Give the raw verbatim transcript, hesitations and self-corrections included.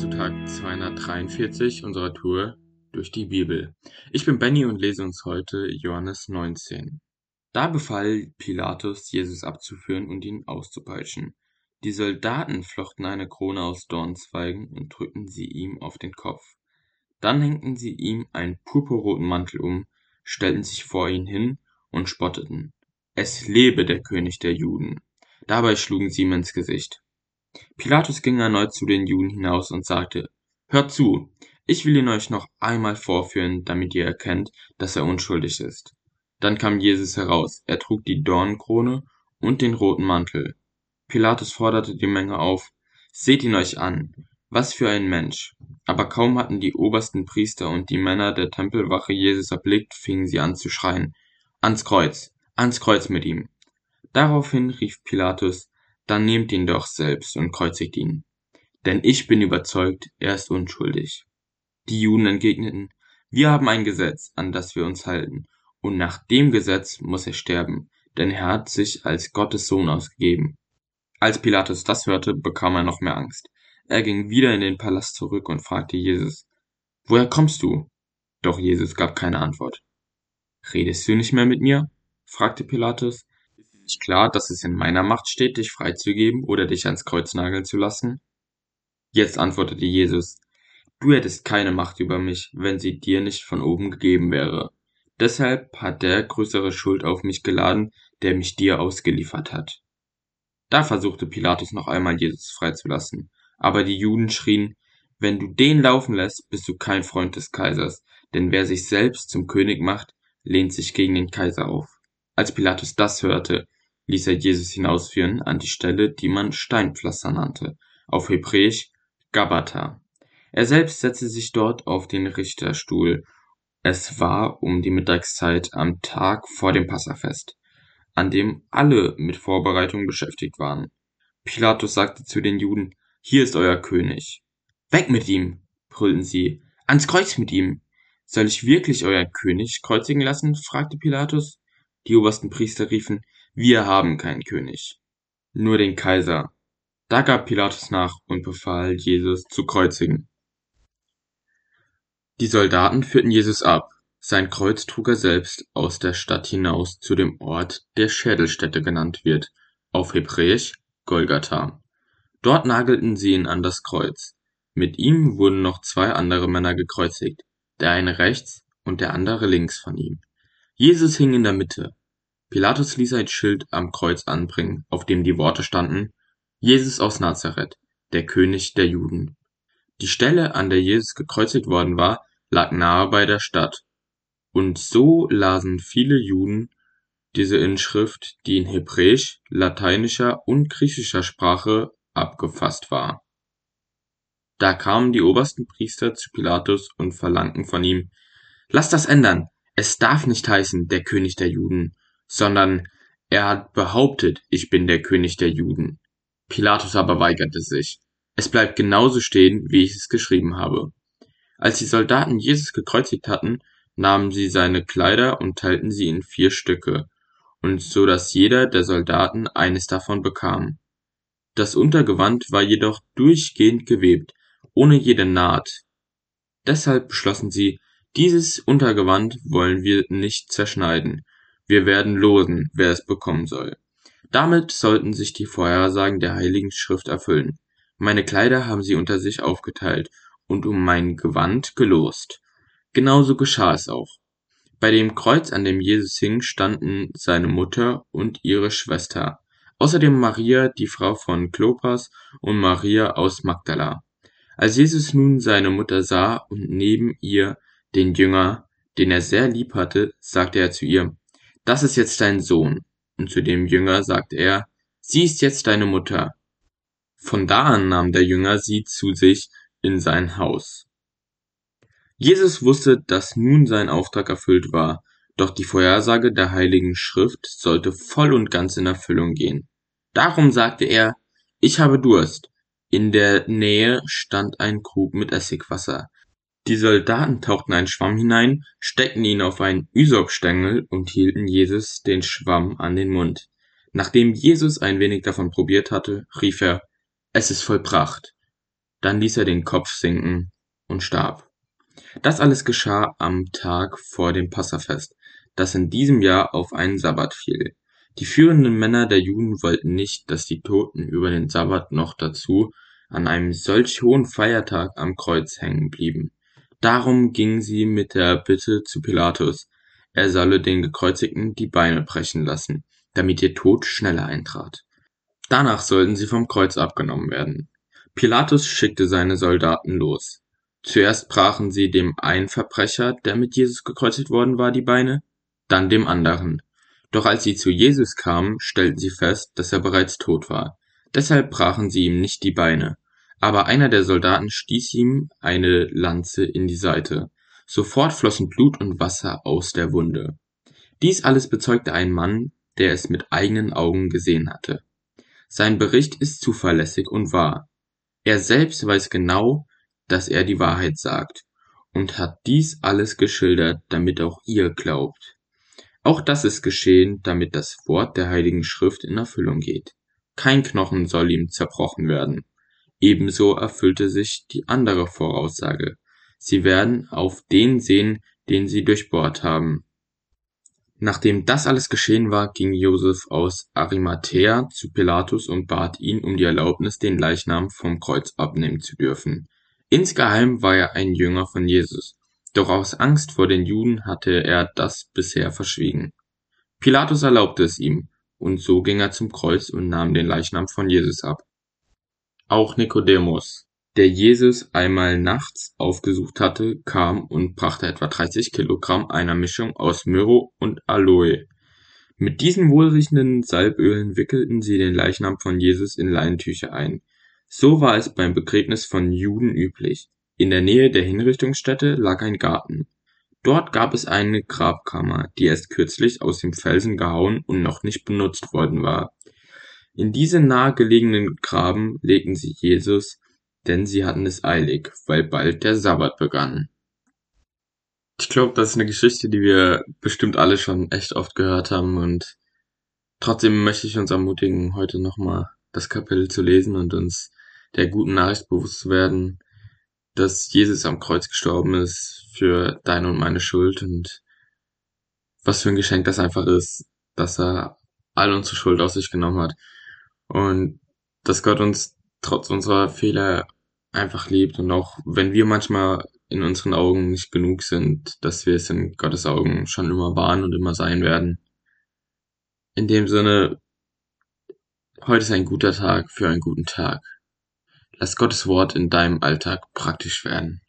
zu Tag zweihundertdreiundvierzig unserer Tour durch die Bibel. Ich bin Benni und lese uns heute Johannes neunzehn. Da befahl Pilatus, Jesus abzuführen und ihn auszupeitschen. Die Soldaten flochten eine Krone aus Dornzweigen und drückten sie ihm auf den Kopf. Dann hängten sie ihm einen purpurroten Mantel um, stellten sich vor ihn hin und spotteten: Es lebe der König der Juden. Dabei schlugen sie ihm ins Gesicht. Pilatus ging erneut zu den Juden hinaus und sagte: Hört zu, ich will ihn euch noch einmal vorführen, damit ihr erkennt, dass er unschuldig ist. Dann kam Jesus heraus, er trug die Dornenkrone und den roten Mantel. Pilatus forderte die Menge auf: Seht ihn euch an, was für ein Mensch. Aber kaum hatten die obersten Priester und die Männer der Tempelwache Jesus erblickt, fingen sie an zu schreien: Ans Kreuz, ans Kreuz mit ihm. Daraufhin rief Pilatus: Dann nehmt ihn doch selbst und kreuzigt ihn. Denn ich bin überzeugt, er ist unschuldig. Die Juden entgegneten: Wir haben ein Gesetz, an das wir uns halten, und nach dem Gesetz muss er sterben, denn er hat sich als Gottes Sohn ausgegeben. Als Pilatus das hörte, bekam er noch mehr Angst. Er ging wieder in den Palast zurück und fragte Jesus: Woher kommst du? Doch Jesus gab keine Antwort. Redest du nicht mehr mit mir? Fragte Pilatus. Klar, dass es in meiner Macht steht, dich freizugeben oder dich ans Kreuz nageln zu lassen? Jetzt antwortete Jesus: Du hättest keine Macht über mich, wenn sie dir nicht von oben gegeben wäre. Deshalb hat der größere Schuld auf mich geladen, der mich dir ausgeliefert hat. Da versuchte Pilatus noch einmal, Jesus freizulassen, aber die Juden schrien: Wenn du den laufen lässt, bist du kein Freund des Kaisers, denn wer sich selbst zum König macht, lehnt sich gegen den Kaiser auf. Als Pilatus das hörte, ließ er Jesus hinausführen an die Stelle, die man Steinpflaster nannte, auf Hebräisch Gabbatha. Er selbst setzte sich dort auf den Richterstuhl. Es war um die Mittagszeit am Tag vor dem Passafest, an dem alle mit Vorbereitungen beschäftigt waren. Pilatus sagte zu den Juden: Hier ist euer König. Weg mit ihm, brüllten sie, ans Kreuz mit ihm. Soll ich wirklich euren König kreuzigen lassen? Fragte Pilatus. Die obersten Priester riefen: Wir haben keinen König, nur den Kaiser. Da gab Pilatus nach und befahl, Jesus zu kreuzigen. Die Soldaten führten Jesus ab. Sein Kreuz trug er selbst aus der Stadt hinaus zu dem Ort, der Schädelstätte genannt wird, auf Hebräisch Golgatha. Dort nagelten sie ihn an das Kreuz. Mit ihm wurden noch zwei andere Männer gekreuzigt, der eine rechts und der andere links von ihm. Jesus hing in der Mitte. Pilatus ließ ein Schild am Kreuz anbringen, auf dem die Worte standen: Jesus aus Nazareth, der König der Juden. Die Stelle, an der Jesus gekreuzigt worden war, lag nahe bei der Stadt. Und so lasen viele Juden diese Inschrift, die in hebräisch, lateinischer und griechischer Sprache abgefasst war. Da kamen die obersten Priester zu Pilatus und verlangten von ihm: Lass das ändern! Es darf nicht heißen, der König der Juden, sondern er hat behauptet, ich bin der König der Juden. Pilatus aber weigerte sich. Es bleibt genauso stehen, wie ich es geschrieben habe. Als die Soldaten Jesus gekreuzigt hatten, nahmen sie seine Kleider und teilten sie in vier Stücke, und so dass jeder der Soldaten eines davon bekam. Das Untergewand war jedoch durchgehend gewebt, ohne jede Naht. Deshalb beschlossen sie: Dieses Untergewand wollen wir nicht zerschneiden. Wir werden losen, wer es bekommen soll. Damit sollten sich die Vorhersagen der Heiligen Schrift erfüllen. Meine Kleider haben sie unter sich aufgeteilt und um mein Gewand gelost. Genauso geschah es auch. Bei dem Kreuz, an dem Jesus hing, standen seine Mutter und ihre Schwester, außerdem Maria, die Frau von Klopas, und Maria aus Magdala. Als Jesus nun seine Mutter sah und neben ihr den Jünger, den er sehr lieb hatte, sagte er zu ihr: Das ist jetzt dein Sohn. Und zu dem Jünger sagte er: Sie ist jetzt deine Mutter. Von da an nahm der Jünger sie zu sich in sein Haus. Jesus wusste, dass nun sein Auftrag erfüllt war, doch die Vorhersage der Heiligen Schrift sollte voll und ganz in Erfüllung gehen. Darum sagte er: Ich habe Durst. In der Nähe stand ein Krug mit Essigwasser. Die Soldaten tauchten einen Schwamm hinein, steckten ihn auf einen Ysop-Stängel und hielten Jesus den Schwamm an den Mund. Nachdem Jesus ein wenig davon probiert hatte, rief er: Es ist vollbracht. Dann ließ er den Kopf sinken und starb. Das alles geschah am Tag vor dem Passafest, das in diesem Jahr auf einen Sabbat fiel. Die führenden Männer der Juden wollten nicht, dass die Toten über den Sabbat noch dazu an einem solch hohen Feiertag am Kreuz hängen blieben. Darum gingen sie mit der Bitte zu Pilatus, er solle den Gekreuzigten die Beine brechen lassen, damit ihr Tod schneller eintrat. Danach sollten sie vom Kreuz abgenommen werden. Pilatus schickte seine Soldaten los. Zuerst brachen sie dem einen Verbrecher, der mit Jesus gekreuzigt worden war, die Beine, dann dem anderen. Doch als sie zu Jesus kamen, stellten sie fest, dass er bereits tot war. Deshalb brachen sie ihm nicht die Beine. Aber einer der Soldaten stieß ihm eine Lanze in die Seite. Sofort flossen Blut und Wasser aus der Wunde. Dies alles bezeugte ein Mann, der es mit eigenen Augen gesehen hatte. Sein Bericht ist zuverlässig und wahr. Er selbst weiß genau, dass er die Wahrheit sagt und hat dies alles geschildert, damit auch ihr glaubt. Auch das ist geschehen, damit das Wort der Heiligen Schrift in Erfüllung geht. Kein Knochen soll ihm zerbrochen werden. Ebenso erfüllte sich die andere Voraussage. Sie werden auf den sehen, den sie durchbohrt haben. Nachdem das alles geschehen war, ging Josef aus Arimathea zu Pilatus und bat ihn um die Erlaubnis, den Leichnam vom Kreuz abnehmen zu dürfen. Insgeheim war er ein Jünger von Jesus, doch aus Angst vor den Juden hatte er das bisher verschwiegen. Pilatus erlaubte es ihm, und so ging er zum Kreuz und nahm den Leichnam von Jesus ab. Auch Nicodemus, der Jesus einmal nachts aufgesucht hatte, kam und brachte etwa dreißig Kilogramm einer Mischung aus Myro und Aloe. Mit diesen wohlriechenden Salbölen wickelten sie den Leichnam von Jesus in Leintücher ein. So war es beim Begräbnis von Juden üblich. In der Nähe der Hinrichtungsstätte lag ein Garten. Dort gab es eine Grabkammer, die erst kürzlich aus dem Felsen gehauen und noch nicht benutzt worden war. In diese nahegelegenen Graben legten sie Jesus, denn sie hatten es eilig, weil bald der Sabbat begann. Ich glaube, das ist eine Geschichte, die wir bestimmt alle schon echt oft gehört haben, und trotzdem möchte ich uns ermutigen, heute nochmal das Kapitel zu lesen und uns der guten Nachricht bewusst zu werden, dass Jesus am Kreuz gestorben ist für deine und meine Schuld, und was für ein Geschenk das einfach ist, dass er all unsere Schuld auf sich genommen hat und dass Gott uns trotz unserer Fehler einfach liebt, und auch wenn wir manchmal in unseren Augen nicht genug sind, dass wir es in Gottes Augen schon immer waren und immer sein werden. In dem Sinne, heute ist ein guter Tag für einen guten Tag. Lass Gottes Wort in deinem Alltag praktisch werden.